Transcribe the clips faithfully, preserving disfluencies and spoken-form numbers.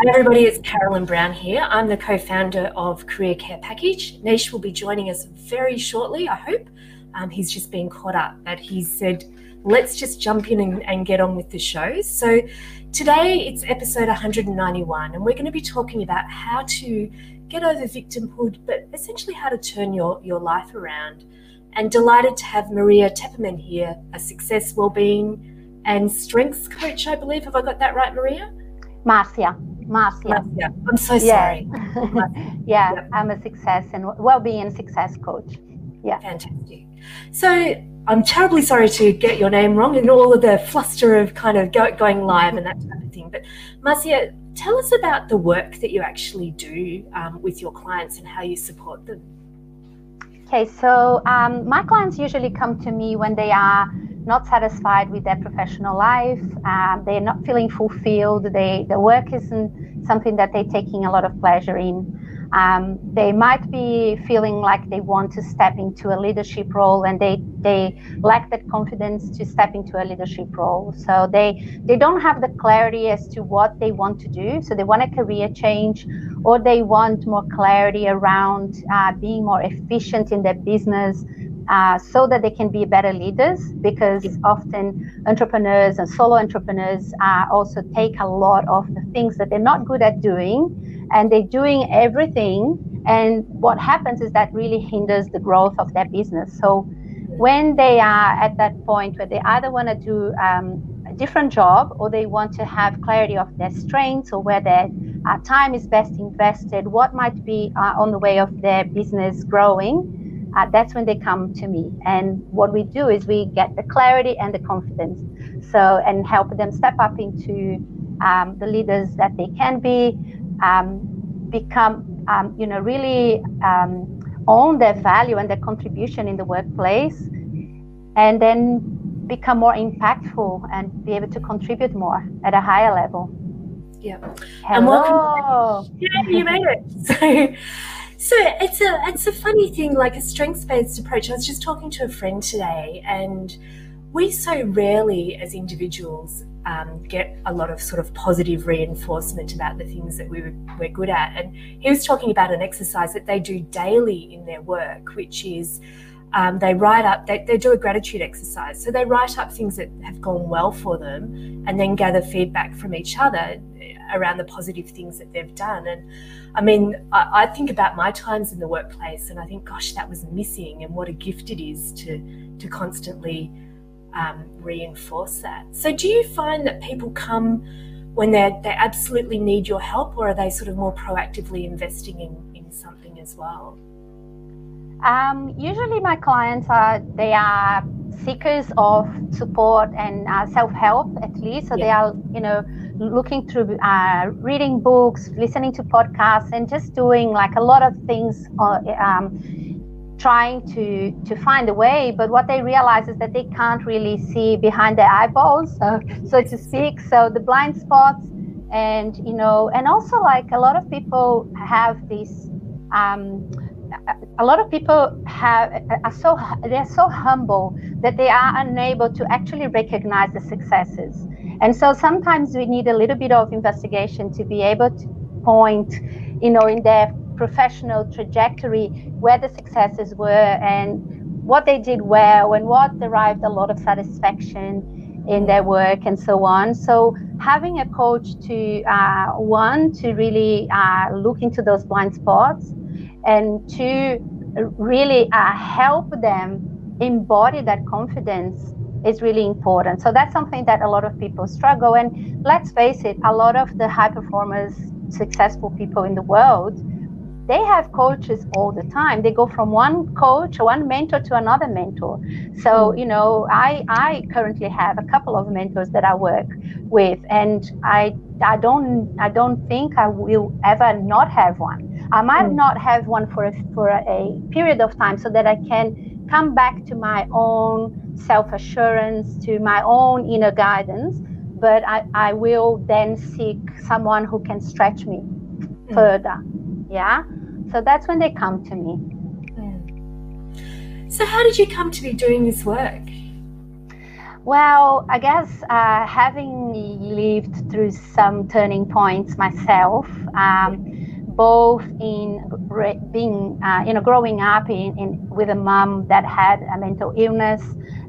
Hi everybody, it's Carolyn Brown here. I'm the co-founder of Career Care Package. Nish will be joining us very shortly, I hope. Um, he's just been caught up, but he said, let's just jump in and, and get on with the show. So today it's episode one hundred ninety-one and we're going to be talking about how to get over victimhood, but essentially how to turn your, your life around. And delighted to have Marcia Teperman here, a success, wellbeing and strengths coach, I believe. Have I got that right, Marcia? Marcia. Marcia. Marcia. I'm so yeah. sorry. yeah, yep. I'm a success and well-being and success coach. Yeah. Fantastic. So I'm terribly sorry to get your name wrong and all of the fluster of kind of go, going live and that type of thing. But Marcia, tell us about the work that you actually do um, with your clients and how you support them. Okay, so um, my clients usually come to me when they are not satisfied with their professional life, um, they're not feeling fulfilled, they, the work isn't something that they're taking a lot of pleasure in. Um, they might be feeling like they want to step into a leadership role and they, they lack that confidence to step into a leadership role. So they, they don't have the clarity as to what they want to do. So they want a career change or they want more clarity around uh, being more efficient in their business, Uh, so that they can be better leaders, because often entrepreneurs and solo entrepreneurs uh, also take a lot of the things that they're not good at doing, and they're doing everything, and what happens is that really hinders the growth of their business. So when they are at that point where they either want to do um, a different job or they want to have clarity of their strengths or where their uh, time is best invested, what might be uh, on the way of their business growing, Uh, that's when they come to me, and what we do is we get the clarity and the confidence, so and help them step up into um, the leaders that they can be, um, become, um, you know, really um, own their value and their contribution in the workplace, and then become more impactful and be able to contribute more at a higher level. Yeah. Hello. And welcome. Yeah, you made it. So. So it's a it's a funny thing, like a strengths-based approach. I was just talking to a friend today, and we so rarely as individuals um, get a lot of sort of positive reinforcement about the things that we were, we're good at. And he was talking about an exercise that they do daily in their work, which is um, they write up, they, they do a gratitude exercise. So they write up things that have gone well for them and then gather feedback from each other around the positive things that they've done. And I mean, I, I think about my times in the workplace and I think, gosh, that was missing, and what a gift it is to to constantly um, reinforce that. So do you find that people come when they they absolutely need your help, or are they sort of more proactively investing in, in something as well? Um, usually my clients are, they are seekers of support and uh, self-help at least. So yeah. they are, you know, looking through, uh, reading books, listening to podcasts, and just doing like a lot of things, uh, um, trying to, to find a way. But what they realize is that they can't really see behind their eyeballs, so, so to speak. So the blind spots, and, you know, and also like a lot of people have these, um, a lot of people have are so they're so humble that they are unable to actually recognize the successes, and so sometimes we need a little bit of investigation to be able to point, you know, in their professional trajectory where the successes were and what they did well and what derived a lot of satisfaction in their work and so on. So having a coach to uh, one to really uh, look into those blind spots, and to really uh, help them embody that confidence is really important. So that's something that a lot of people struggle. And let's face it, a lot of the high performers, successful people in the world, They have coaches all the time. They go from one coach, one mentor to another mentor. So, you know, I, I currently have a couple of mentors that I work with, and I I don't I don't think I will ever not have one. I might not have one for a, for a period of time so that I can come back to my own self-assurance, to my own inner guidance, but I, I will then seek someone who can stretch me mm. further. Yeah. So that's when they come to me. Mm. So how did you come to be doing this work? Well, I guess uh, having lived through some turning points myself, um, both in re- being, uh, you know, growing up in, in with a mum that had a mental illness,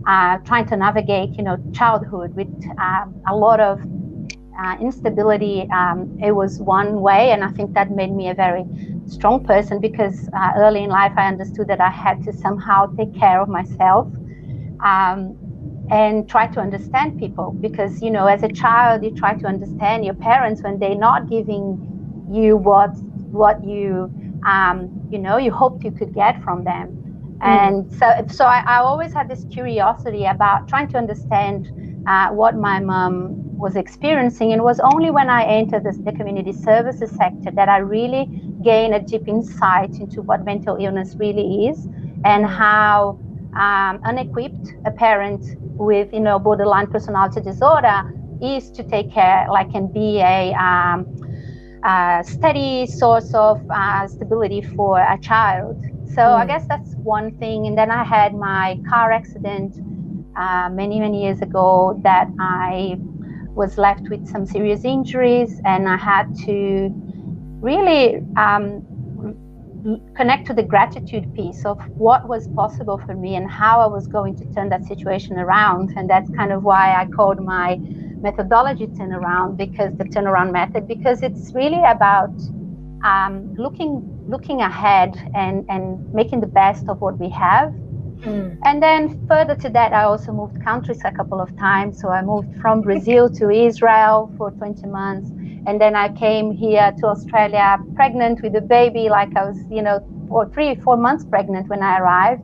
uh, trying to navigate, you know, childhood with uh, a lot of uh, instability. Um, it was one way, and I think that made me a very strong person, because uh, early in life I understood that I had to somehow take care of myself. Um, and try to understand people, because, you know, as a child, you try to understand your parents when they're not giving you what what you, um, you know, you hoped you could get from them. Mm. And so so I, I always had this curiosity about trying to understand uh, what my mom was experiencing. And it was only when I entered this, the community services sector that I really gained a deep insight into what mental illness really is, and how um, unequipped a parent with, you know, borderline personality disorder is to take care, like, and be a, um, a steady source of uh, stability for a child. So mm. I guess that's one thing. And then I had my car accident uh, many, many years ago, that I was left with some serious injuries, and I had to really um, connect to the gratitude piece of what was possible for me and how I was going to turn that situation around. And that's kind of why I called my methodology turnaround, because the turnaround method, because it's really about um, looking looking ahead and, and making the best of what we have. Mm. And then further to that, I also moved countries a couple of times. So I moved from Brazil to Israel for twenty months. And then I came here to Australia pregnant with a baby, like I was, you know, or three, four months pregnant when I arrived,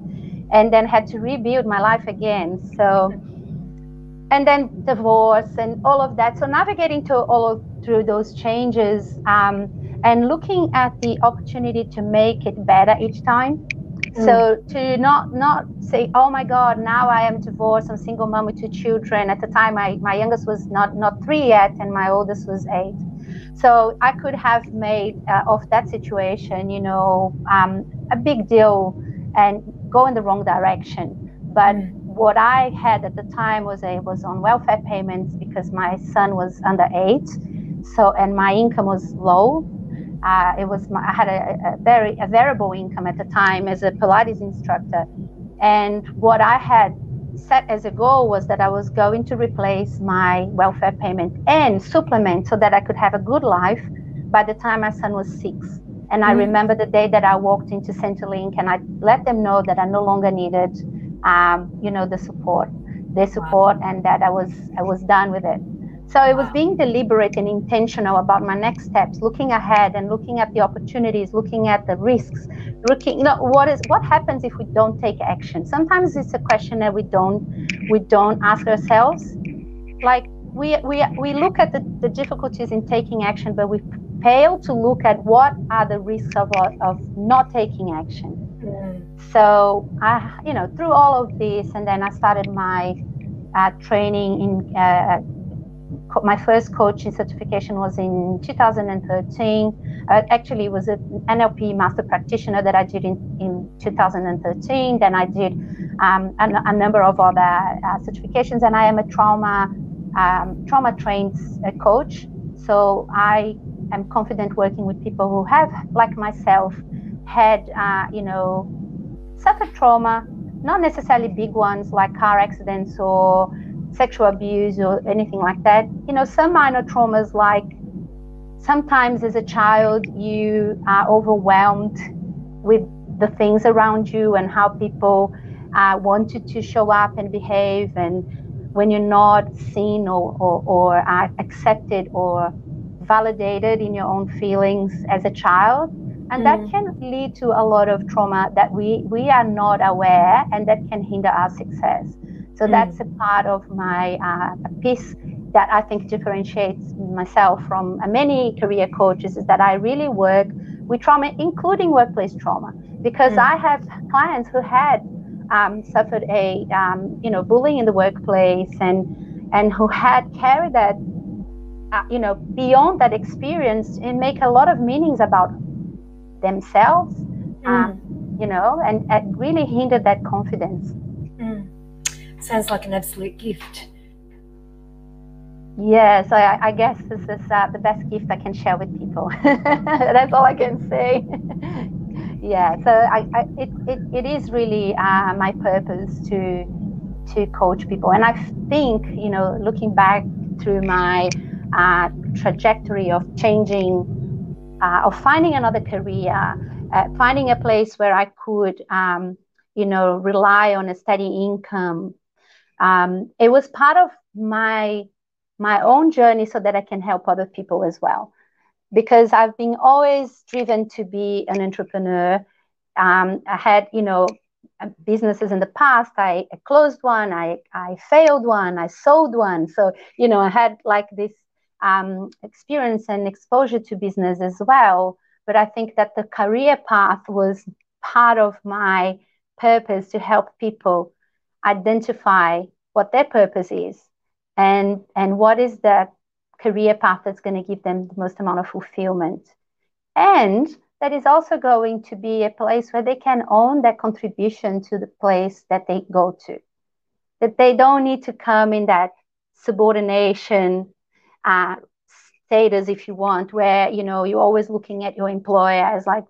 and then had to rebuild my life again. So, and then divorce and all of that. So navigating to all of, through those changes um, and looking at the opportunity to make it better each time. Mm. So to not not say, oh my God, now I am divorced, I'm single mom with two children. At the time, I, my youngest was not, not three yet, and my oldest was eight. So I could have made uh, of that situation, you know, um, a big deal and go in the wrong direction. But mm. what I had at the time was I was on welfare payments because my son was under eight. So, and my income was low. Uh, it was my, I had a, a very a variable income at the time as a Pilates instructor, and what I had set as a goal was that I was going to replace my welfare payment and supplement so that I could have a good life by the time my son was six. And mm. I remember the day that I walked into Centrelink and I let them know that I no longer needed, um, you know, the support, their support, wow. and that I was I was done with it. So it was being deliberate and intentional about my next steps, looking ahead and looking at the opportunities, looking at the risks, looking, you know, what is what happens if we don't take action? Sometimes it's a question that we don't we don't ask ourselves. Like we we we look at the, the difficulties in taking action, but we fail to look at what are the risks of of not taking action. Mm. So I, you know, through all of this, and then I started my uh, training in. Uh, My first coaching certification was in two thousand thirteen. Uh, actually, it was an N L P master practitioner that I did in, in two thousand thirteen. Then I did um, a, a number of other uh, certifications, and I am a trauma um, trauma trained uh, coach. So I am confident working with people who have, like myself, had uh, you know suffered trauma, not necessarily big ones like car accidents or sexual abuse or anything like that. You know, some minor traumas, like sometimes as a child you are overwhelmed with the things around you and how people uh, want you to show up and behave, and when you're not seen or, or, or uh, accepted or validated in your own feelings as a child, And mm. that can lead to a lot of trauma that we, we are not aware, and that can hinder our success. So mm. that's a part of my uh, piece that I think differentiates myself from many career coaches, is that I really work with trauma, including workplace trauma, because mm. I have clients who had um, suffered a, um, you know, bullying in the workplace, and, and who had carried that, uh, you know, beyond that experience, and make a lot of meanings about themselves, mm. um, you know, and it really hindered that confidence. Mm. Sounds like an absolute gift. Yeah, so I, I guess this is uh, the best gift I can share with people. That's all I can say. Yeah, so I, I, it, it, it is really uh, my purpose to to coach people. And I think, you know, looking back through my uh, trajectory of changing, uh, of finding another career, uh, finding a place where I could, um, you know, rely on a steady income, um, it was part of my... my own journey so that I can help other people as well. Because I've been always driven to be an entrepreneur. Um, I had, you know, businesses in the past. I, I closed one, I, I failed one, I sold one. So, you know, I had like this um, experience and exposure to business as well. But I think that the career path was part of my purpose to help people identify what their purpose is. And and what is that career path that's going to give them the most amount of fulfillment? And that is also going to be a place where they can own their contribution to the place that they go to. That they don't need to come in that subordination uh, status, if you want, where, you know, you're always looking at your employer as like,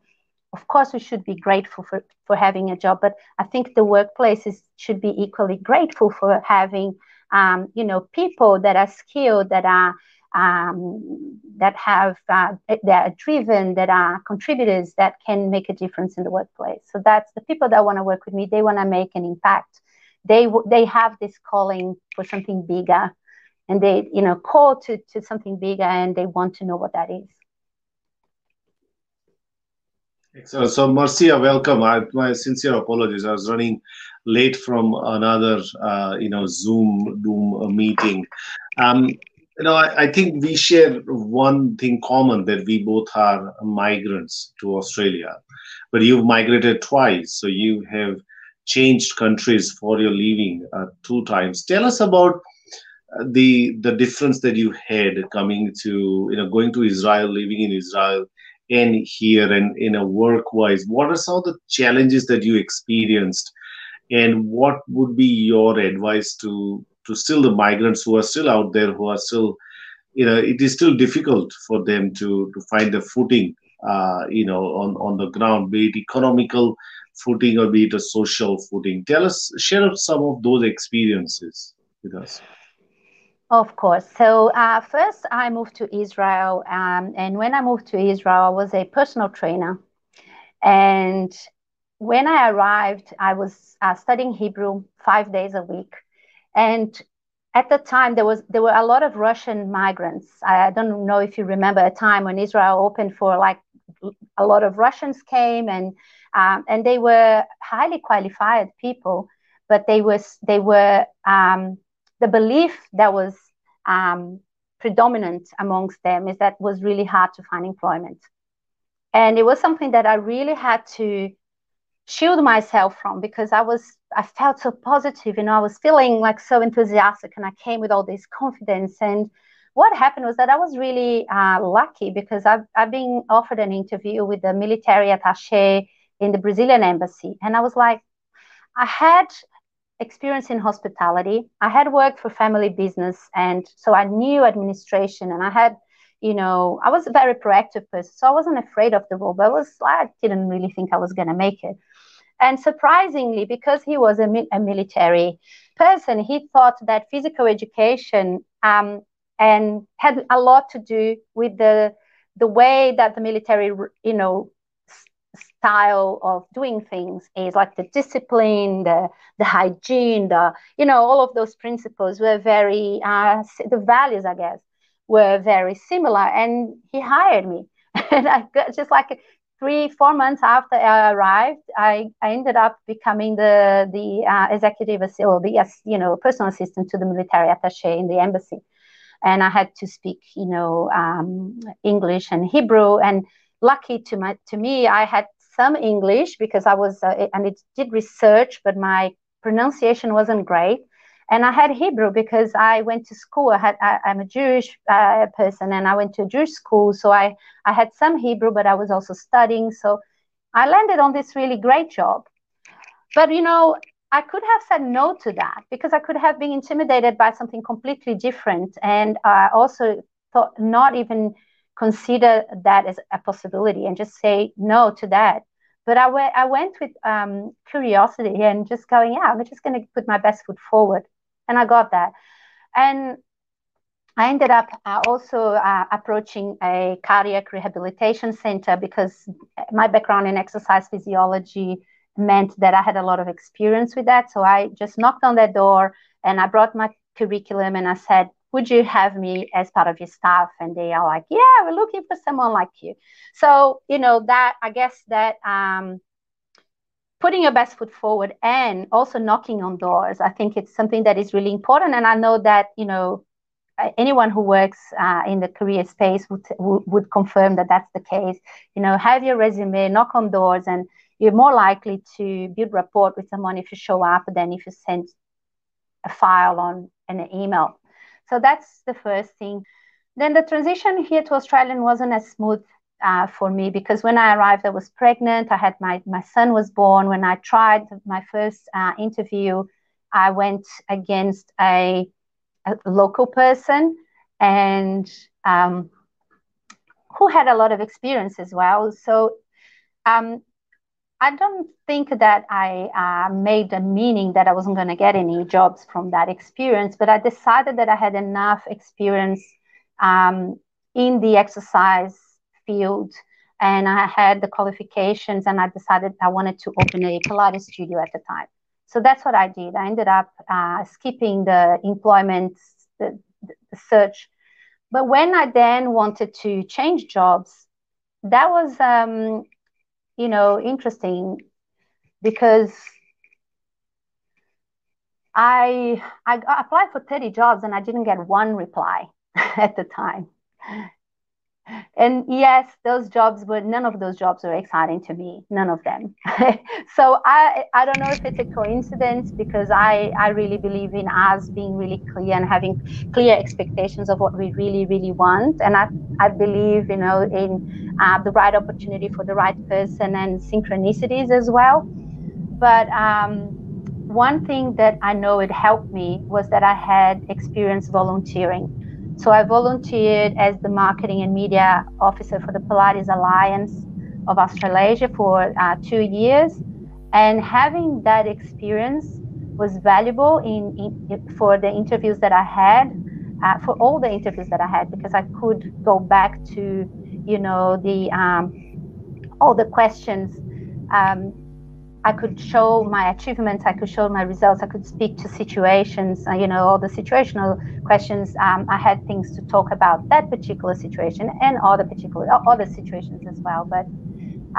of course, we should be grateful for, for having a job. But I think the workplaces should be equally grateful for having Um, you know, people that are skilled, that are um, that have uh, that are driven, that are contributors, that can make a difference in the workplace. So that's the people that want to work with me. They want to make an impact. They they have this calling for something bigger, and they, you know, call to to something bigger, and they want to know what that is. Excellent. So, Marcia, welcome. I, my sincere apologies. I was running late from another, uh, you know, Zoom, Zoom meeting. Um, you know, I, I think we share one thing common, that we both are migrants to Australia, but you've migrated twice. So you have changed countries for your living uh, two times. Tell us about the the difference that you had coming to, you know, going to Israel, living in Israel, and here, and in a work-wise, what are some of the challenges that you experienced? And what would be your advice to, to still the migrants who are still out there, who are still, you know, it is still difficult for them to, to find the footing, uh, you know, on, on the ground, be it economical footing or be it a social footing. Tell us, share some of those experiences with us. Of course. So uh, first I moved to Israel. Um, and when I moved to Israel, I was a personal trainer. And when I arrived, I was uh, studying Hebrew five days a week. And at the time, there was there were a lot of Russian migrants. I don't know if you remember a time when Israel opened for, like, a lot of Russians came, and um, and they were highly qualified people, but they were, they were um, the belief that was um, predominant amongst them is that it was really hard to find employment. And it was something that I really had to shield myself from, because I was, I felt so positive, you know, I was feeling like so enthusiastic, and I came with all this confidence. And what happened was that I was really uh, lucky, because I've, I've been offered an interview with the military attaché in the Brazilian embassy. And I was like, I had experience in hospitality, I had worked for family business, and so I knew administration, and I had, you know, I was a very proactive person, so I wasn't afraid of the role, but I was, I didn't really think I was going to make it. And surprisingly, because he was a, mi- a military person, he thought that physical education um, and had a lot to do with the the way that the military, you know, style of doing things is, like the discipline, the the hygiene, the, you know, all of those principles were very, uh, the values, I guess, were very similar. And he hired me. And I got just like three, four months after I arrived, I, I ended up becoming the the uh, executive assistant, or the you know personal assistant to the military attaché in the embassy, and I had to speak you know um, English and Hebrew. And lucky to my to me, I had some English because I was uh, and it did research, but my pronunciation wasn't great. And I had Hebrew because I went to school. I had, I, I'm a Jewish uh, person, and I went to a Jewish school. So I, I had some Hebrew, but I was also studying. So I landed on this really great job. But, you know, I could have said no to that because I could have been intimidated by something completely different. And I also thought not even consider that as a possibility and just say no to that. But I, w- I went with um, curiosity and just going, yeah, I'm just going to put my best foot forward. And I got that. And I ended up uh, also uh, approaching a cardiac rehabilitation center because my background in exercise physiology meant that I had a lot of experience with that. So I just knocked on their door and I brought my curriculum and I said, would you have me as part of your staff? And they are like, yeah, we're looking for someone like you. So, you know, that I guess that um, putting your best foot forward and also knocking on doors, I think it's something that is really important. And I know that, you know, anyone who works uh, in the career space would, would confirm that that's the case. You know, have your resume, knock on doors, and you're more likely to build rapport with someone if you show up than if you send a file on an email. So that's the first thing. Then the transition here to Australia wasn't as smooth uh, for me because when I arrived, I was pregnant. I had my, my son was born. When I tried my first uh, interview, I went against a, a local person and um, who had a lot of experience as well. So um, I don't think that I uh, made a meaning that I wasn't going to get any jobs from that experience, but I decided that I had enough experience um, in the exercise field and I had the qualifications and I decided I wanted to open a Pilates studio at the time. So that's what I did. I ended up uh, skipping the employment the, the search. But when I then wanted to change jobs, that was... Um, you know, interesting because I I applied for thirty jobs and I didn't get one reply at the time. And yes, those jobs were, none of those jobs were exciting to me, none of them. So I, I don't know if it's a coincidence because I, I really believe in us being really clear and having clear expectations of what we really, really want. And I, I believe, you know, in uh, the right opportunity for the right person and synchronicities as well. But um, one thing that I know it helped me was that I had experience volunteering. So I volunteered as the marketing and media officer for the Pilates Alliance of Australasia for uh, two years. And having that experience was valuable in, in for the interviews that I had, uh, for all the interviews that I had, because I could go back to, you know, the um, all the questions. Um, I could show my achievements, I could show my results, I could speak to situations, uh, you know, all the situational questions. Um, I had things to talk about that particular situation and other particular, other situations as well. But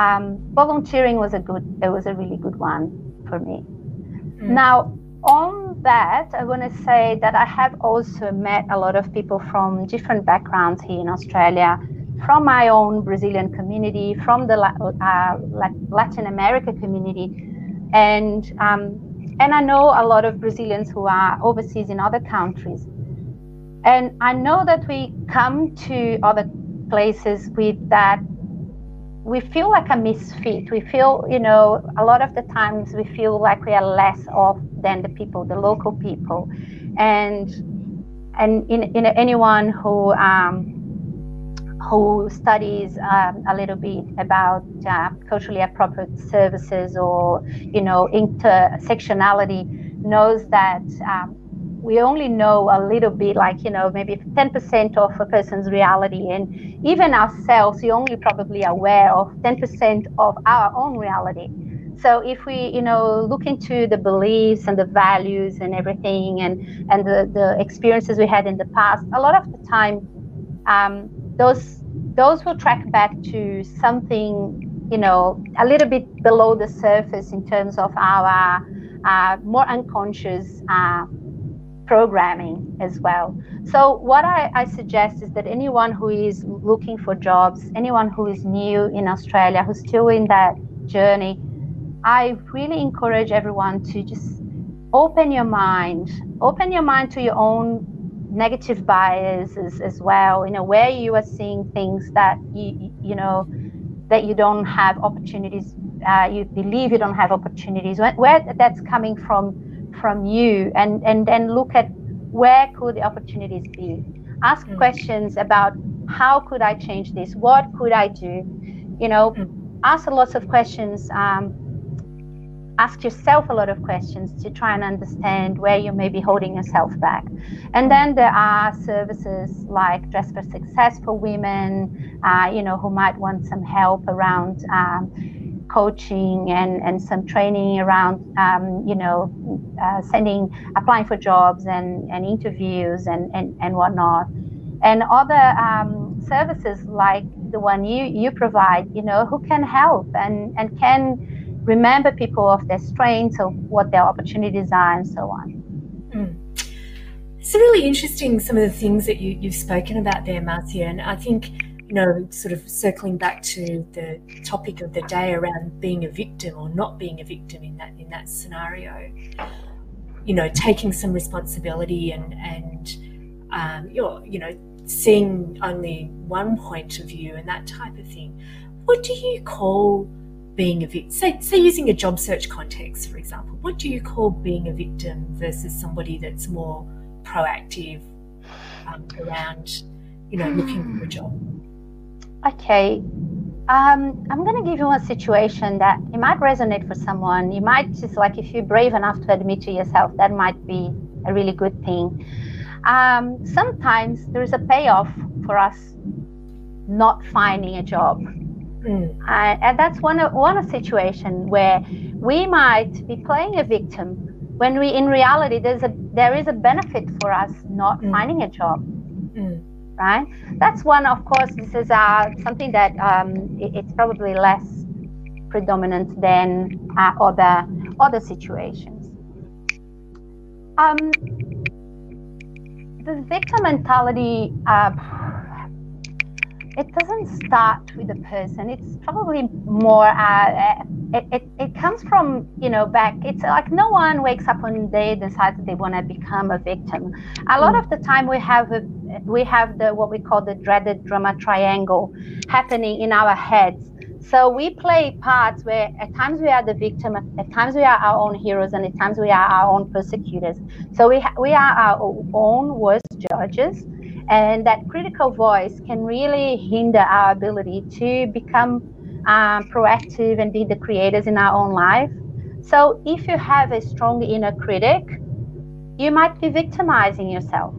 um, volunteering was a good, it was a really good one for me. Mm. Now, on that, I want to say that I have also met a lot of people from different backgrounds here in Australia, from my own Brazilian community, from the uh, Latin America community. And um, and I know a lot of Brazilians who are overseas in other countries. And I know that we come to other places with that, we feel like a misfit. We feel, you know, a lot of the times we feel like we are less off than the people, the local people. And, and in, in anyone who, um, who studies um, a little bit about uh, culturally appropriate services or, you know, intersectionality knows that um, we only know a little bit, like, you know, maybe ten percent of a person's reality. And even ourselves, we're only probably aware of ten percent of our own reality. So if we, you know, look into the beliefs and the values and everything and, and the, the experiences we had in the past, a lot of the time, um, those those will track back to something, you know, a little bit below the surface in terms of our uh, more unconscious uh, programming as well. So what I, I suggest is that anyone who is looking for jobs, anyone who is new in Australia, who's still in that journey, I really encourage everyone to just open your mind, open your mind to your own negative biases as well, you know, where you are seeing things that you, you know, that you don't have opportunities, uh, you believe you don't have opportunities, where, where that's coming from from you, and and then look at where could the opportunities be. Ask mm. questions about how could I change this, what could I do, you know, mm. ask lots of questions, um, ask yourself a lot of questions to try and understand where you may be holding yourself back. And then there are services like Dress for Success for women, uh, you know, who might want some help around um, coaching and, and some training around, um, you know, uh, sending, applying for jobs and, and interviews and, and, and whatnot. And other um, services like the one you, you provide, you know, who can help and, and can remember people of their strengths, of what their opportunities are and so on. Mm. It's really interesting, some of the things that you, you've spoken about there, Marcia, and I think, you know, sort of circling back to the topic of the day around being a victim or not being a victim in that in that scenario, you know, taking some responsibility and and um, you're, you know, seeing only one point of view and that type of thing. What do you call being a victim? So, so using a job search context, for example, what do you call being a victim versus somebody that's more proactive um, around, you know, looking for a job? Okay, um, I'm going to give you a situation that it might resonate for someone. You might just, like, if you're brave enough to admit to yourself, that might be a really good thing. Um, sometimes there is a payoff for us not finding a job. Mm. Uh, and that's one, one situation where we might be playing a victim when we, in reality, there's a, there is a benefit for us not mm. finding a job. Mm. Right? That's one, of course, this is uh, something that um, it, it's probably less predominant than uh, other, other situations. Um, the victim mentality, uh, it doesn't start with the person. It's probably more, uh, it, it, it comes from, you know, back, it's like no one wakes up one day and decides that they want to become a victim. A lot of the time we have a we have the what we call the dreaded drama triangle happening in our heads. So we play parts where at times we are the victim, at times we are our own heroes, and at times we are our own persecutors. So we, ha- we are our own worst judges, and that critical voice can really hinder our ability to become um, proactive and be the creators in our own life. So if you have a strong inner critic, you might be victimizing yourself.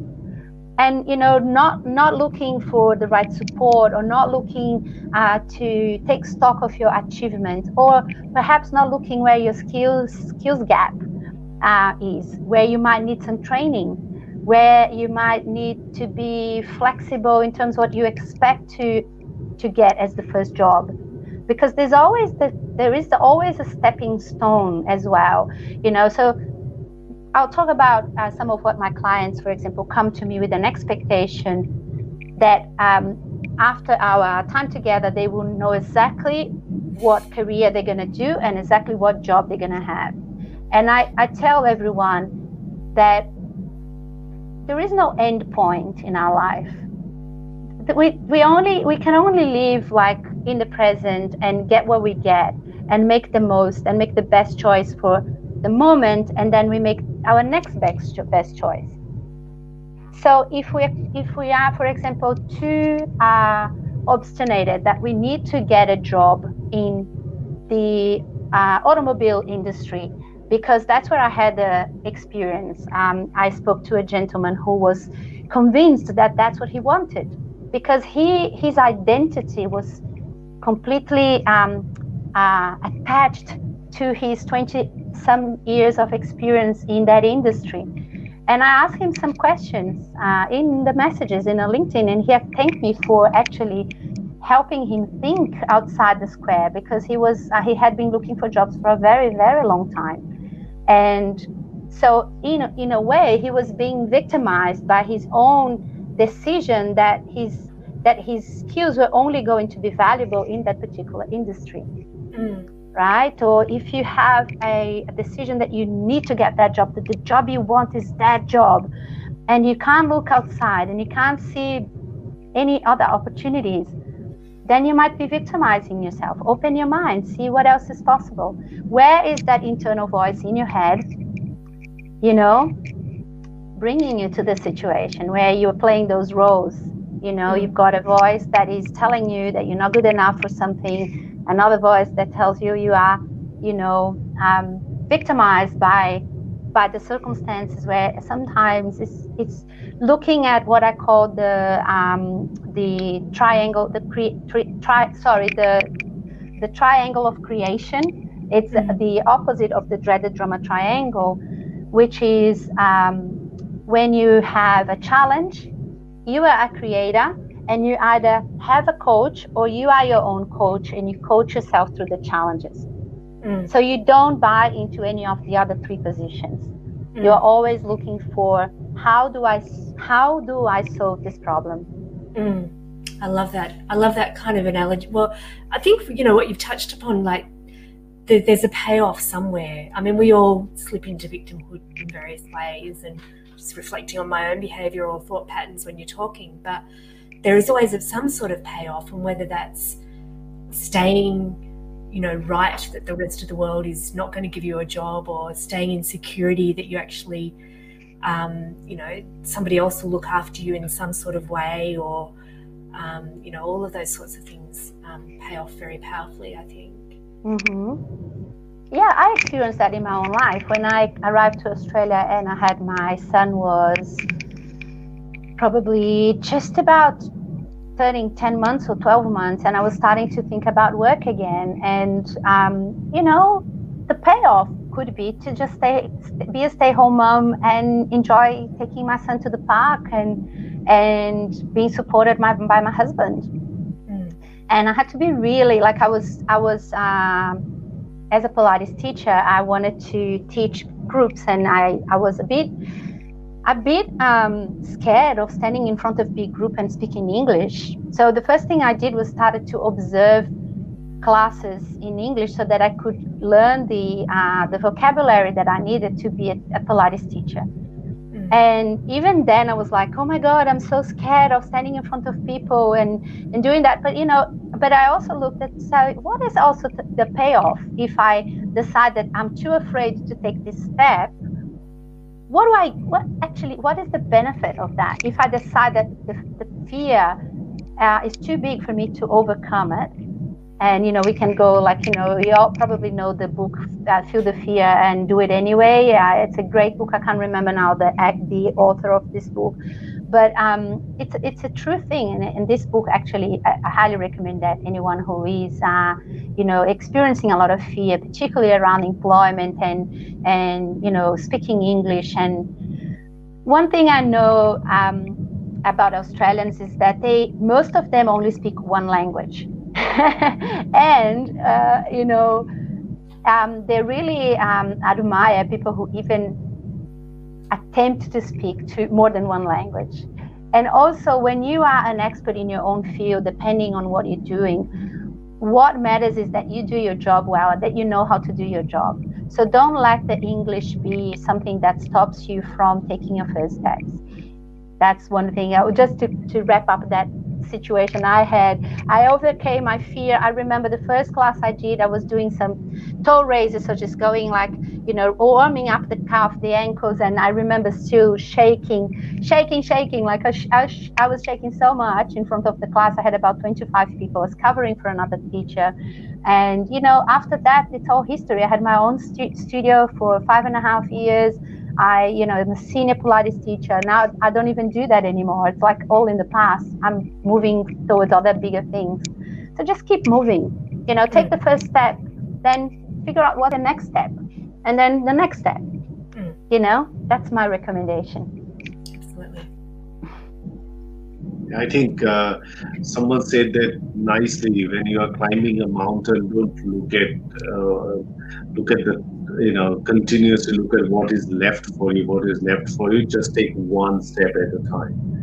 And, you know, not not looking for the right support, or not looking uh, to take stock of your achievement, or perhaps not looking where your skills skills gap uh, is, where you might need some training, where you might need to be flexible in terms of what you expect to to get as the first job. Because there's always the, there is always a stepping stone as well, you know, so I'll talk about uh, some of what my clients, for example, come to me with an expectation that um, after our time together, they will know exactly what career they're going to do and exactly what job they're going to have. And I, I tell everyone that there is no end point in our life. We, we, only, we can only live like in the present and get what we get and make the most and make the best choice for the moment, and then we make our next best best choice. So if we if we are, for example, too uh, obstinate that we need to get a job in the uh, automobile industry, because that's where I had the experience. Um, I spoke to a gentleman who was convinced that that's what he wanted, because he his identity was completely um, uh, attached to his twenty some years of experience in that industry. And I asked him some questions uh, in the messages in a LinkedIn, and he thanked me for actually helping him think outside the square, because he was uh, he had been looking for jobs for a very, very long time. And so in, in a way, he was being victimized by his own decision that his that his skills were only going to be valuable in that particular industry. Mm. Right? Or if you have a, a decision that you need to get that job, that the job you want is that job, and you can't look outside and you can't see any other opportunities, then you might be victimizing yourself. Open your mind, see what else is possible. Where is that internal voice in your head, you know, bringing you to the situation where you're playing those roles? You know, you've got a voice that is telling you that you're not good enough for something, another voice that tells you you are, you know, um, victimized by by the circumstances, where sometimes it's it's looking at what I call the um, the triangle, the cre- tri- tri- sorry, the the triangle of creation. It's mm-hmm. the opposite of the dreaded drama triangle, which is um, when you have a challenge, you are a creator. And you either have a coach or you are your own coach, and you coach yourself through the challenges. Mm. So you don't buy into any of the other three positions. Mm. You're always looking for how do I how do I solve this problem? Mm. I love that. I love that kind of analogy. Well, I think, you know, what you've touched upon, like the, there's a payoff somewhere. I mean, we all slip into victimhood in various ways, and just reflecting on my own behavior or thought patterns when you're talking, but there is always some sort of payoff, and whether that's staying, you know, right that the rest of the world is not going to give you a job, or staying in security that you actually, um, you know, somebody else will look after you in some sort of way, or, um, you know, all of those sorts of things um, pay off very powerfully, I think. Mm-hmm. Yeah, I experienced that in my own life. When I arrived to Australia and I had my son, was probably just about turning ten months or twelve months, and I was starting to think about work again. And um, you know, the payoff could be to just stay, be a stay-home mom and enjoy taking my son to the park and and being supported by, by my husband. Mm. And I had to be really, like I was, I was um, as a Pilates teacher, I wanted to teach groups, and I, I was a bit. a bit um, scared of standing in front of big group and speaking English. So the first thing I did was started to observe classes in English so that I could learn the uh, the vocabulary that I needed to be a, a Pilates teacher. Mm. And even then I was like, oh my God, I'm so scared of standing in front of people and, and doing that. But, you know, but I also looked at, so what is also th- the payoff if I decide that I'm too afraid to take this step? What do I, what actually, what is the benefit of that? If I decide that the, the fear uh, is too big for me to overcome it, and, you know, we can go like, you know, you all probably know the book, uh, Feel the Fear and Do It Anyway. Uh, it's a great book. I can't remember now the the author of this book, but um, it's, it's a true thing. And, and this book, actually, I, I highly recommend that anyone who is, uh, you know, experiencing a lot of fear, particularly around employment and, and you know, speaking English. And one thing I know um, about Australians is that they, most of them only speak one language. And, uh, you know, um, they really um, admire people who even attempt to speak to more than one language. And also, when you are an expert in your own field, depending on what you're doing, what matters is that you do your job well, that you know how to do your job. So don't let the English be something that stops you from taking your first steps. That's one thing. I would just to, to wrap up that situation I had, I overcame my fear. I remember the first class I did, I was doing some toe raises, so just going like, you know, warming up the calf, the ankles, and I remember still shaking, shaking, shaking, like I, I, I was shaking so much in front of the class. I had about twenty-five people, I was covering for another teacher. And, you know, after that, it's all history. I had my own st- studio for five and a half years. I, you know, I'm a senior Pilates teacher. Now I don't even do that anymore. It's like all in the past. I'm moving towards other bigger things. So just keep moving, you know, take mm. the first step, then figure out what the next step, and then the next step, mm. you know, that's my recommendation. Absolutely. I think uh, someone said that nicely. When you are climbing a mountain, don't look at uh, look at the you know continuously look at what is left for you. What is left for you? Just take one step at a time.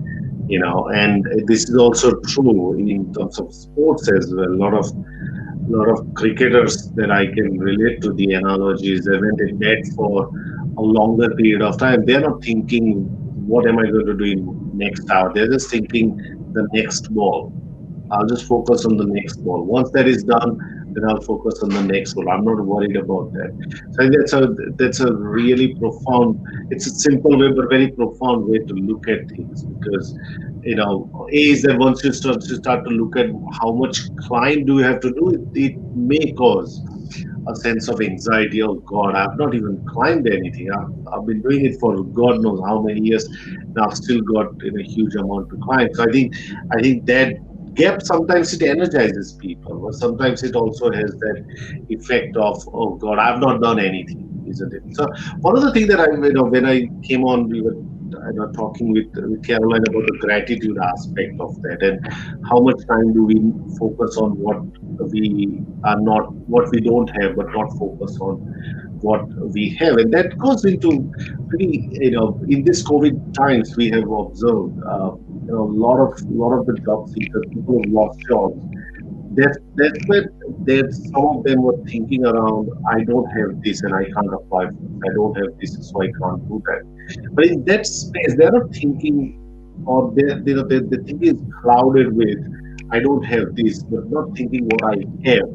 You know, and this is also true in terms of sports as well. A lot of a lot of cricketers that I can relate to the analogies. They went in bed for a longer period of time. They are not thinking, what am I going to do in next hour? They're just thinking the next ball. I'll just focus on the next ball. Once that is done, then I'll focus on the next ball. I'm not worried about that. So that's a that's a really profound. It's a simple way, but very profound way to look at things. Because you know, A is that once you start you start to look at how much climb do you have to do, it, it may cause a sense of anxiety. Oh God, I've not even climbed anything. I've, I've been doing it for God knows how many years, and I've still got in a huge amount to climb. So I think, I think that gap sometimes it energizes people, but sometimes it also has that effect of oh God, I've not done anything, isn't it? So one of the things that I, you know, when I came on, we were I know, talking with, with Caroline about the gratitude aspect of that, and how much time do we focus on what we are not, what we don't have, but not focus on what we have. And that goes into pretty, you know, in this COVID times, we have observed uh, you know, a lot of lot of the job seekers, people have lost jobs. That's that's where there's some of them were thinking around, I don't have this and I can't apply for it. I don't have this, so I can't do that. But in that space, they're not thinking, or they're, you know, they're, the thinking is clouded with, I don't have this, but not thinking what I have,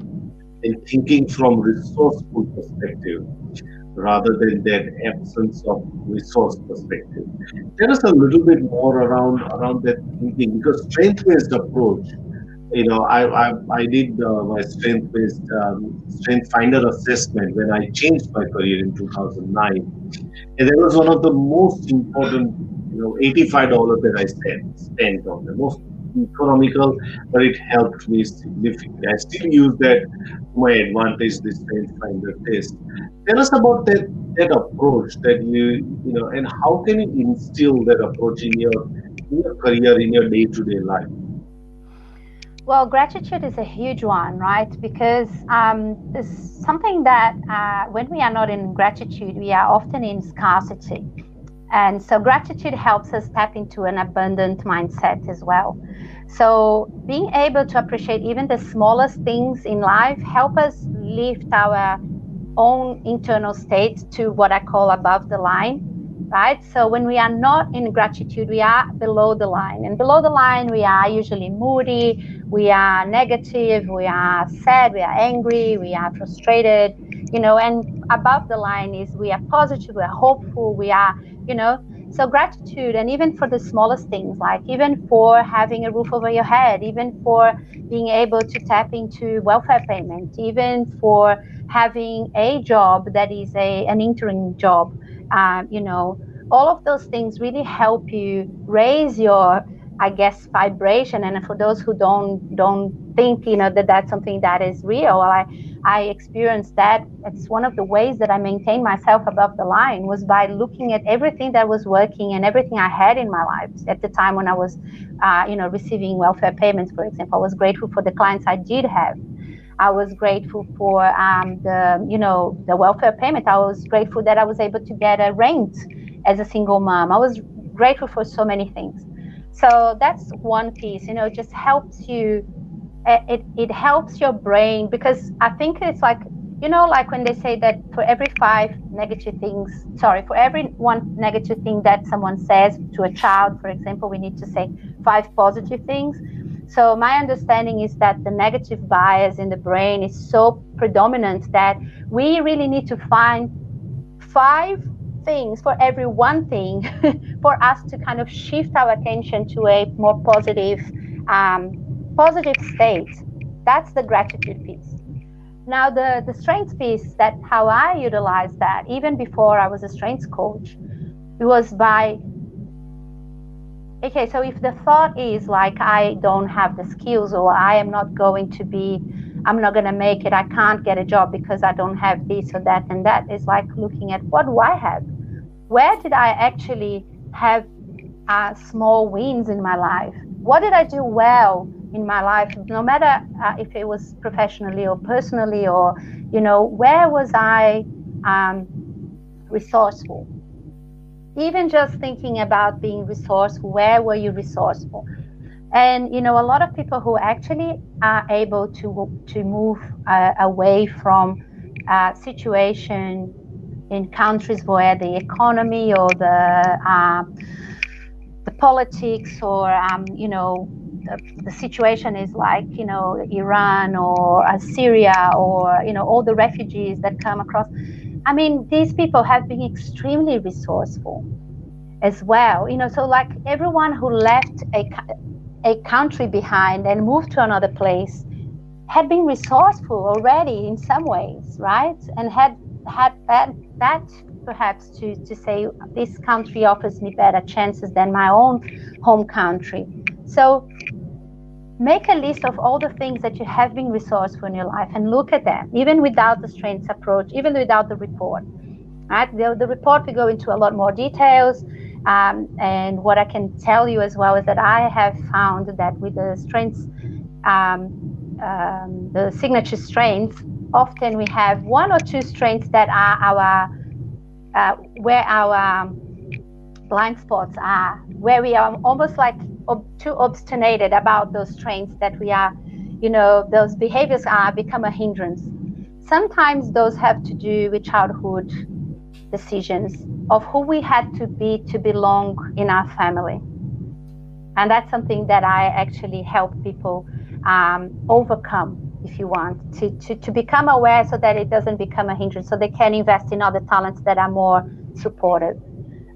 and thinking from resourceful perspective, rather than that absence of resource perspective. Tell us a little bit more around, around that thinking, because strength-based approach, You know, I I, I did uh, my strength-based um, StrengthsFinder assessment when I changed my career in two thousand nine, and that was one of the most important, you know, eighty-five dollars that I spent spent on, the most economical, but it helped me significantly. I still use that to my advantage, the StrengthsFinder test. Tell us about that that approach that you you know, and how can you instill that approach in your in your career, in your day-to-day life? Well, gratitude is a huge one, right? Because um, there's something that uh, when we are not in gratitude, we are often in scarcity. And so gratitude helps us tap into an abundant mindset as well. So being able to appreciate even the smallest things in life help us lift our own internal state to what I call above the line, right? So when we are not in gratitude, we are below the line. And below the line, we are usually moody. We are negative, we are sad, we are angry, we are frustrated, you know, and above the line is we are positive, we are hopeful, we are, you know, so gratitude, and even for the smallest things, like even for having a roof over your head, even for being able to tap into welfare payment, even for having a job that is a an interim job, um, you know, all of those things really help you raise your, I guess, vibration. And for those who don't don't think, you know, that that's something that is real, I I experienced that. It's one of the ways that I maintained myself above the line was by looking at everything that was working and everything I had in my life. At the time when I was, uh, you know, receiving welfare payments, for example, I was grateful for the clients I did have. I was grateful for um, the, you know, the welfare payment. I was grateful that I was able to get a rent as a single mom. I was grateful for so many things. So that's one piece, you know, it just helps you, it, it helps your brain, because I think it's like, you know, like when they say that for every five negative things, sorry, for every one negative thing that someone says to a child, for example, we need to say five positive things. So my understanding is that the negative bias in the brain is so predominant that we really need to find five things for every one thing for us to kind of shift our attention to a more positive um, positive state. That's the gratitude piece. Now the, the strength piece, that how I utilized that even before I was a strengths coach, it was by, okay, so if the thought is like I don't have the skills, or I am not going to be, I'm not going to make it, I can't get a job because I don't have this or that and that, is like looking at what do I have? Where did I actually have uh, small wins in my life? what did I do well in my life, no matter uh, if it was professionally or personally, or, you know, where was I um, resourceful? Even just thinking about being resourceful, where were you resourceful? And, you know, a lot of people who actually are able to, to move uh, away from uh, situation in countries where the economy or the, uh, the politics or, um, you know, the, the situation is like, you know, Iran or uh, Syria or, you know, all the refugees that come across. I mean, these people have been extremely resourceful as well. You know, so like everyone who left a, a country behind and moved to another place had been resourceful already in some ways, right? And had had that, that perhaps to, to say, this country offers me better chances than my own home country. So make a list of all the things that you have been resourceful in your life and look at them, even without the strengths approach, even without the report. Right? The, the report, we go into a lot more details. Um, and what I can tell you as well is that I have found that with the strengths, um, um, the signature strengths, often we have one or two strengths that are our, uh, where our um, blind spots are, where we are almost like too obstinate about those strengths that we are, you know, those behaviors are become a hindrance. Sometimes those have to do with childhood decisions of who we had to be to belong in our family. And that's something that I actually help people um, overcome, if you want, to, to, to become aware so that it doesn't become a hindrance, so they can invest in other talents that are more supportive.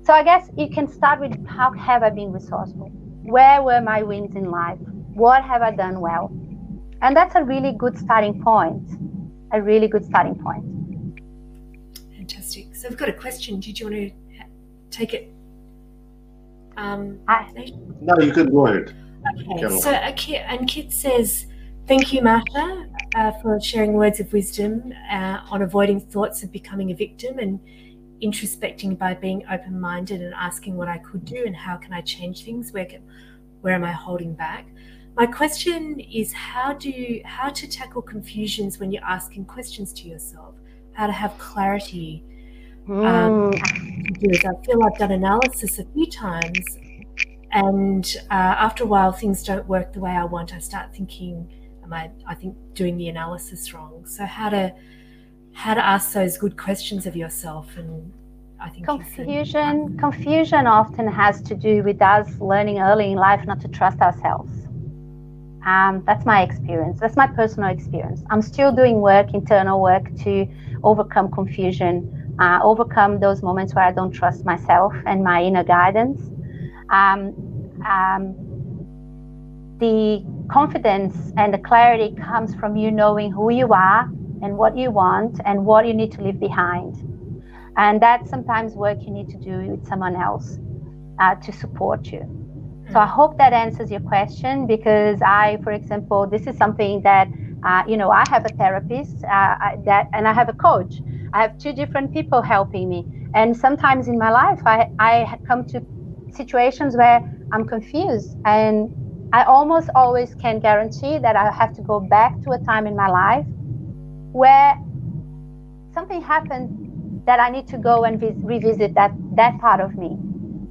So I guess you can start with, how have I been resourceful? Where were my wins in life? What have I done well? And that's a really good starting point, a really good starting point. Fantastic. So we've got a question. Did you want to take it? Um, I, no, you could go ahead. Okay. So Ankit, Ankit says, thank you, Marcia, uh, for sharing words of wisdom uh, on avoiding thoughts of becoming a victim and introspecting by being open-minded and asking what I could do and how can I change things, where can, where am I holding back. My question is how do you, how to tackle confusions when you're asking questions to yourself, how to have clarity. Um, mm. I feel I've done analysis a few times and uh, after a while things don't work the way I want. I start thinking, am I, I think, doing the analysis wrong. So how to how to ask those good questions of yourself. And I think confusion confusion often has to do with us learning early in life not to trust ourselves. Um, that's my experience, that's my personal experience. I'm still doing work, internal work, to overcome confusion, uh, overcome those moments where I don't trust myself and my inner guidance. Um, um, the confidence and the clarity comes from you knowing who you are and what you want and what you need to leave behind. And that's sometimes work you need to do with someone else uh, to support you. So I hope that answers your question, because I, for example, this is something that, uh, you know, I have a therapist uh, I, that, and I have a coach. I have two different people helping me. And sometimes in my life, I, I come to situations where I'm confused, and I almost always can guarantee that I have to go back to a time in my life where something happened that I need to go and vis- revisit that, that part of me.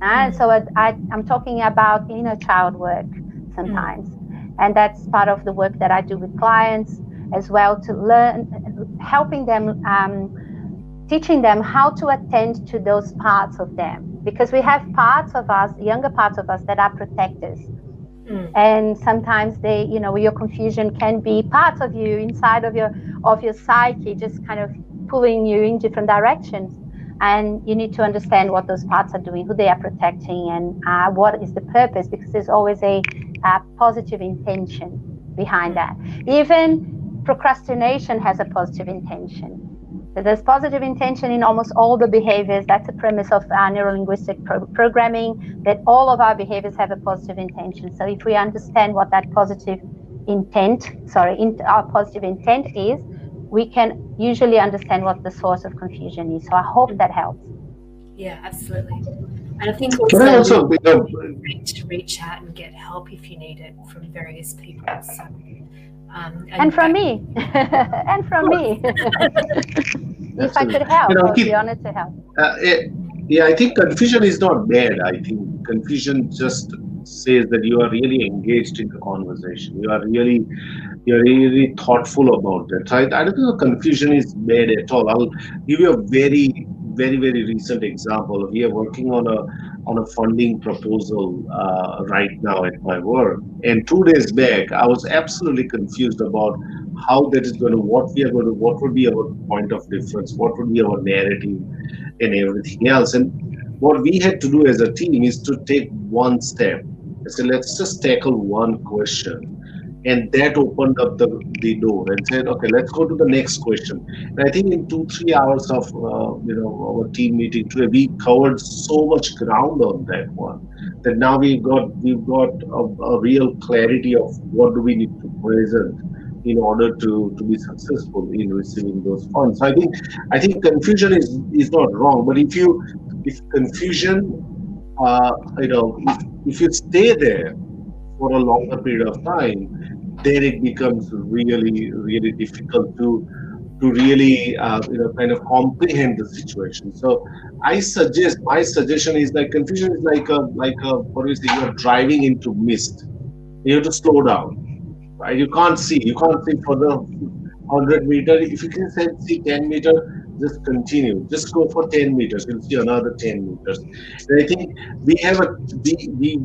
And so I, I, I'm talking about inner child work sometimes. Mm. And that's part of the work that I do with clients as well, to learn, helping them, um, teaching them how to attend to those parts of them. Because we have parts of us, younger parts of us, that are protectors. Mm. And sometimes they, you know, your confusion can be parts of you inside of your of your psyche, just kind of pulling you in different directions. And you need to understand what those parts are doing, who they are protecting, and uh, what is the purpose, because there's always a, a positive intention behind that. Even procrastination has a positive intention. So there's positive intention in almost all the behaviors. That's the premise of our neuro-linguistic pro- programming, that all of our behaviors have a positive intention. So if we understand what that positive intent, sorry, in, our positive intent is, we can usually understand what the source of confusion is. So I hope that helps. Yeah, absolutely. And I think also, I also you know, to reach out and get help if you need it from various people. So, um, and, and from me, and from me. If I could help, you know, I'd keep, be honored to help. Uh, it, yeah, I think confusion is not bad. I think confusion just says that you are really engaged in the conversation. You are really, you are really thoughtful about that. So I, I don't think confusion is bad at all. I will give you a very, very, very recent example. We are working on a on a funding proposal uh, right now at my work. And two days back, I was absolutely confused about how that is going to, what we are going to, what would be our point of difference, what would be our narrative, and everything else. And what we had to do as a team is to take one step. So let's just tackle one question. And that opened up the, the door and said, okay, let's go to the next question. And I think in two, three hours of uh, you know our team meeting today, we covered so much ground on that one that now we've got we've got a, a real clarity of what do we need to present in order to, to be successful in receiving those funds. So I think I think confusion is is not wrong, but if you if confusion uh, you know if, if you stay there for a longer period of time, then it becomes really, really difficult to to really uh, you know kind of comprehend the situation. So I suggest my suggestion is that confusion is like a like a what do you say? You're driving into mist. You have to slow down. Right? You can't see. You can't see for the hundred meter. If you can see ten meter. Just continue. Just go for ten meters. You'll see another ten meters. And I think we have a we we.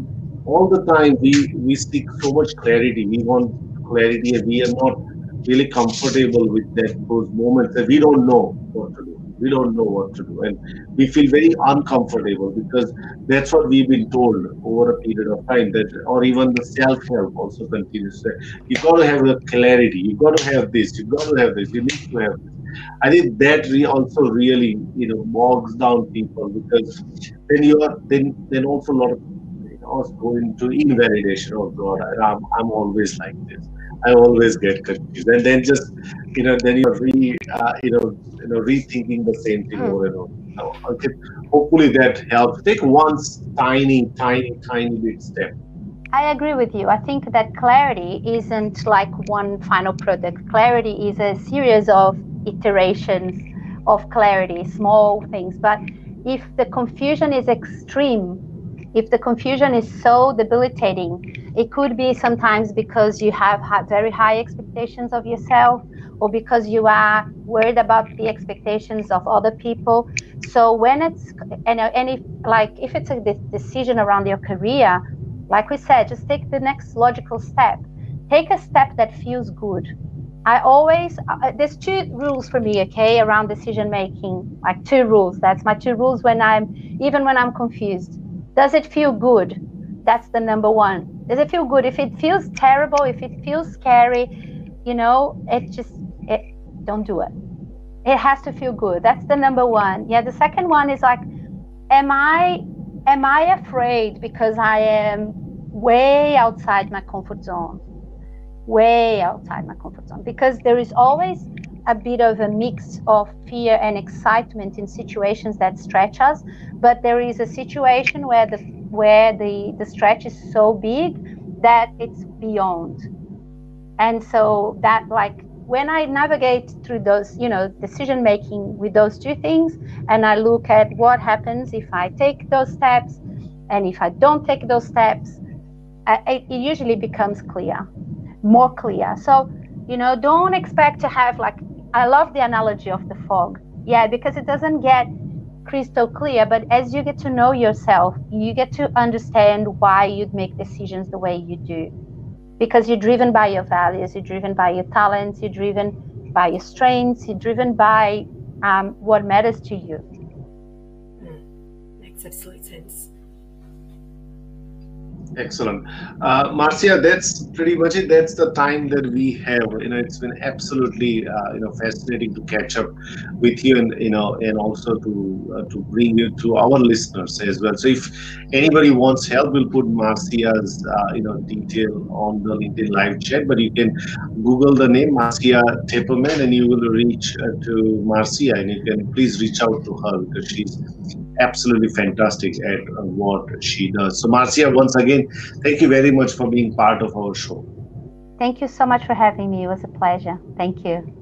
All the time, we, we seek so much clarity. We want clarity, and we are not really comfortable with that, those moments that we don't know what to do. We don't know what to do. And we feel very uncomfortable because that's what we've been told over a period of time, that, or even the self-help also continues. You've got to have the clarity. You've got to have this. You've got to have this. You need to have this. I think that re also really, you know, bogs down people, because then you are, then, then also a lot of Or go into invalidation. Oh God, I, I'm, I'm always like this. I always get confused, and then just you know, then you're re, uh, you know, you know, rethinking the same thing over and over. Okay, hopefully that helps. Take one tiny, tiny, tiny bit step. I agree with you. I think that clarity isn't like one final product. Clarity is a series of iterations of clarity, small things. But if the confusion is extreme, if the confusion is so debilitating, it could be sometimes because you have had very high expectations of yourself, or because you are worried about the expectations of other people. So when it's, and, and if, like, if it's a decision around your career, like we said, just take the next logical step. Take a step that feels good. I always, uh, there's two rules for me, okay, around decision making, like two rules. That's my two rules when I'm, even when I'm confused. Does it feel good? That's the number one. Does it feel good? If it feels terrible, if it feels scary, you know, it just, it, don't do it. It has to feel good. That's the number one. Yeah, the second one is like, am I, am I afraid because I am way outside my comfort zone? Way outside my comfort zone. Because there is always a bit of a mix of fear and excitement in situations that stretch us, but there is a situation where the where the the stretch is so big that it's beyond. And so that, like, when I navigate through those, you know, decision making with those two things, and I look at what happens if I take those steps, and if I don't take those steps, I, it, it usually becomes clear, more clear. So, you know, don't expect to have, like, I love the analogy of the fog. Yeah, because it doesn't get crystal clear, but as you get to know yourself, you get to understand why you'd make decisions the way you do. Because you're driven by your values, you're driven by your talents, you're driven by your strengths, you're driven by um, what matters to you. Mm, makes absolute sense. Excellent. Uh, Marcia, that's pretty much it. That's the time that we have. You know, it's been absolutely, uh, you know, fascinating to catch up with you, and, you know, and also to uh, to bring you to our listeners as well. So if anybody wants help, we'll put Marcia's, uh, you know, detail on the LinkedIn live chat, but you can Google the name Marcia Teperman and you will reach uh, to Marcia, and you can please reach out to her because she's absolutely fantastic at what she does. So Marcia, once again, thank you very much for being part of our show. Thank you so much for having me. It was a pleasure. Thank you.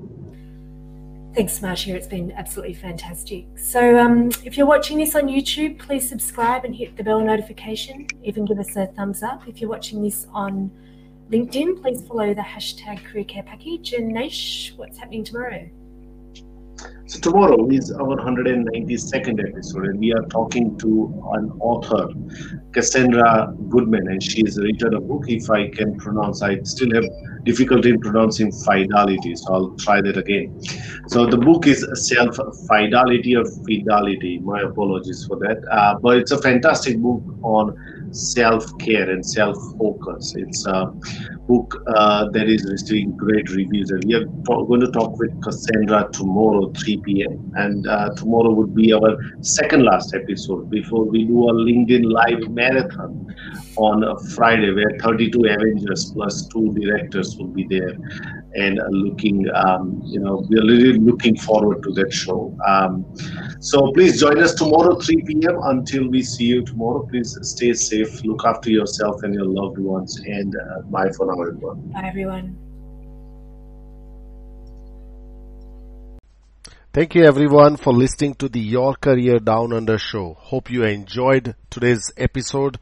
Thanks, Marcia. It's been absolutely fantastic. So um, if you're watching this on YouTube, please subscribe and hit the bell notification. Even give us a thumbs up. If you're watching this on LinkedIn, please follow the hashtag Career Care Package. And Nish, what's happening tomorrow? So tomorrow is our one hundred ninety-second episode, and we are talking to an author, Cassandra Goodman, and she has written a book, if I can pronounce, I still have difficulty in pronouncing fidelity, so I'll try that again. So the book is Self-Fidelity or Fidelity, my apologies for that, uh, but it's a fantastic book on self-care and self-focus. It's a book uh, that is receiving great reviews, and we are t- going to talk with Cassandra tomorrow, three p.m. and uh, tomorrow would be our second last episode before we do a LinkedIn live marathon on a Friday, where thirty-two Avengers plus two directors will be there, and looking, um, you know, we're really looking forward to that show. Um, so please join us tomorrow, three p.m. Until we see you tomorrow, please stay safe, look after yourself and your loved ones, and uh, bye for now, everyone. Bye, everyone. Thank you everyone for listening to the Your Career Down Under show. Hope you enjoyed today's episode.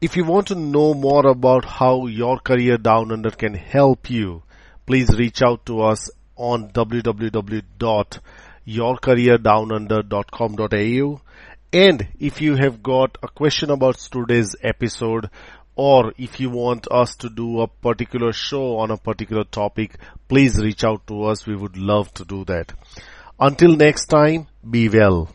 If you want to know more about how Your Career Down Under can help you, please reach out to us on w w w dot your career down under dot com dot a u. And if you have got a question about today's episode, or if you want us to do a particular show on a particular topic, please reach out to us. We would love to do that. Until next time, be well.